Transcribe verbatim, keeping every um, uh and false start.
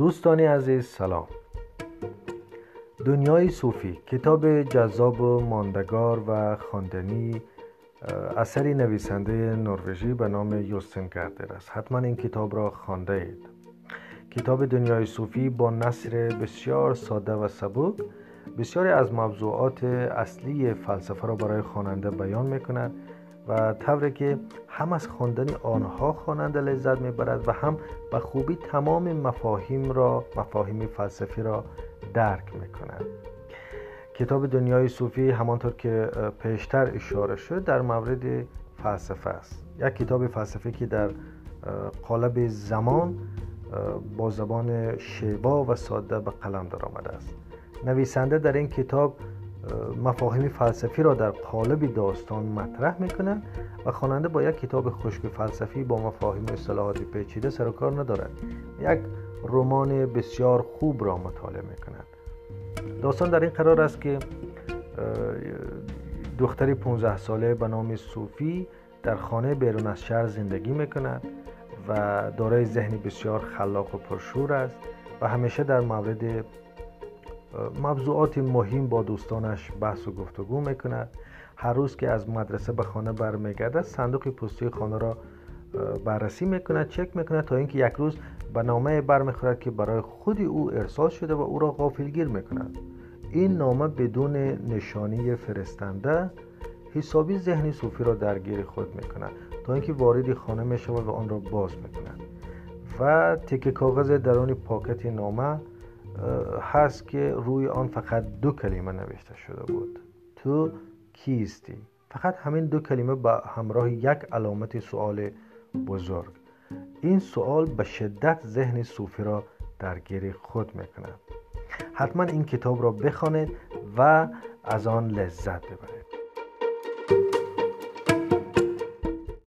دوستان عزیز سلام. دنیای سوفی کتاب جذاب و ماندگار و خواندنی اثری نویسنده نروژی به نام یوستین گردر است. حتما این کتاب را خوانده اید. کتاب دنیای سوفی با نثر بسیار ساده و سبک بسیاری از موضوعات اصلی فلسفه را برای خواننده بیان می‌کند و طوری که هم از خواندن آنها خواننده لذت می‌برد و هم به خوبی تمام مفاهیم را مفاهیم فلسفی را درک می‌کند. کتاب دنیای صوفی همانطور که پیشتر اشاره شد در مورد فلسفه است. یک کتاب فلسفی که در قالب زمان با زبان شیوا و ساده به قلم در آمده است. نویسنده در این کتاب مفاهیم فلسفی را در قالب داستان مطرح می‌کند و خواننده با یک کتاب خشک فلسفی با مفاهیم و اصطلاحات پیچیده سر و کار ندارد. یک رمان بسیار خوب را مطالعه می‌کند. داستان در این قرار است که دختری پانزده ساله به نام سوفی در خانه بیرون از شهر زندگی می‌کند و دارای ذهنی بسیار خلاق و پرشور است و همیشه در مورد موضوعات مهم با دوستانش بحث و گفتگو می‌کند. هر روز که از مدرسه به خانه برمیگردد صندوق پستی خانه را بررسی می‌کند، چک می‌کند تا اینکه یک روز به نامه برمیخورد که برای خود او ارسال شده و او را غافلگیر می‌کند. این نامه بدون نشانی فرستنده حسابی ذهن سوفی را درگیر خود می‌کند تا اینکه وارد خانه می‌شود و آن را باز می‌کند و تکه کاغذ درون پاکت نامه هست که روی آن فقط دو کلمه نوشته شده بود: تو کیستی؟ فقط همین دو کلمه با همراه یک علامت سوال بزرگ. این سوال به شدت ذهن صوفی را درگیر خود میکند. حتما این کتاب را بخوانید و از آن لذت ببرید.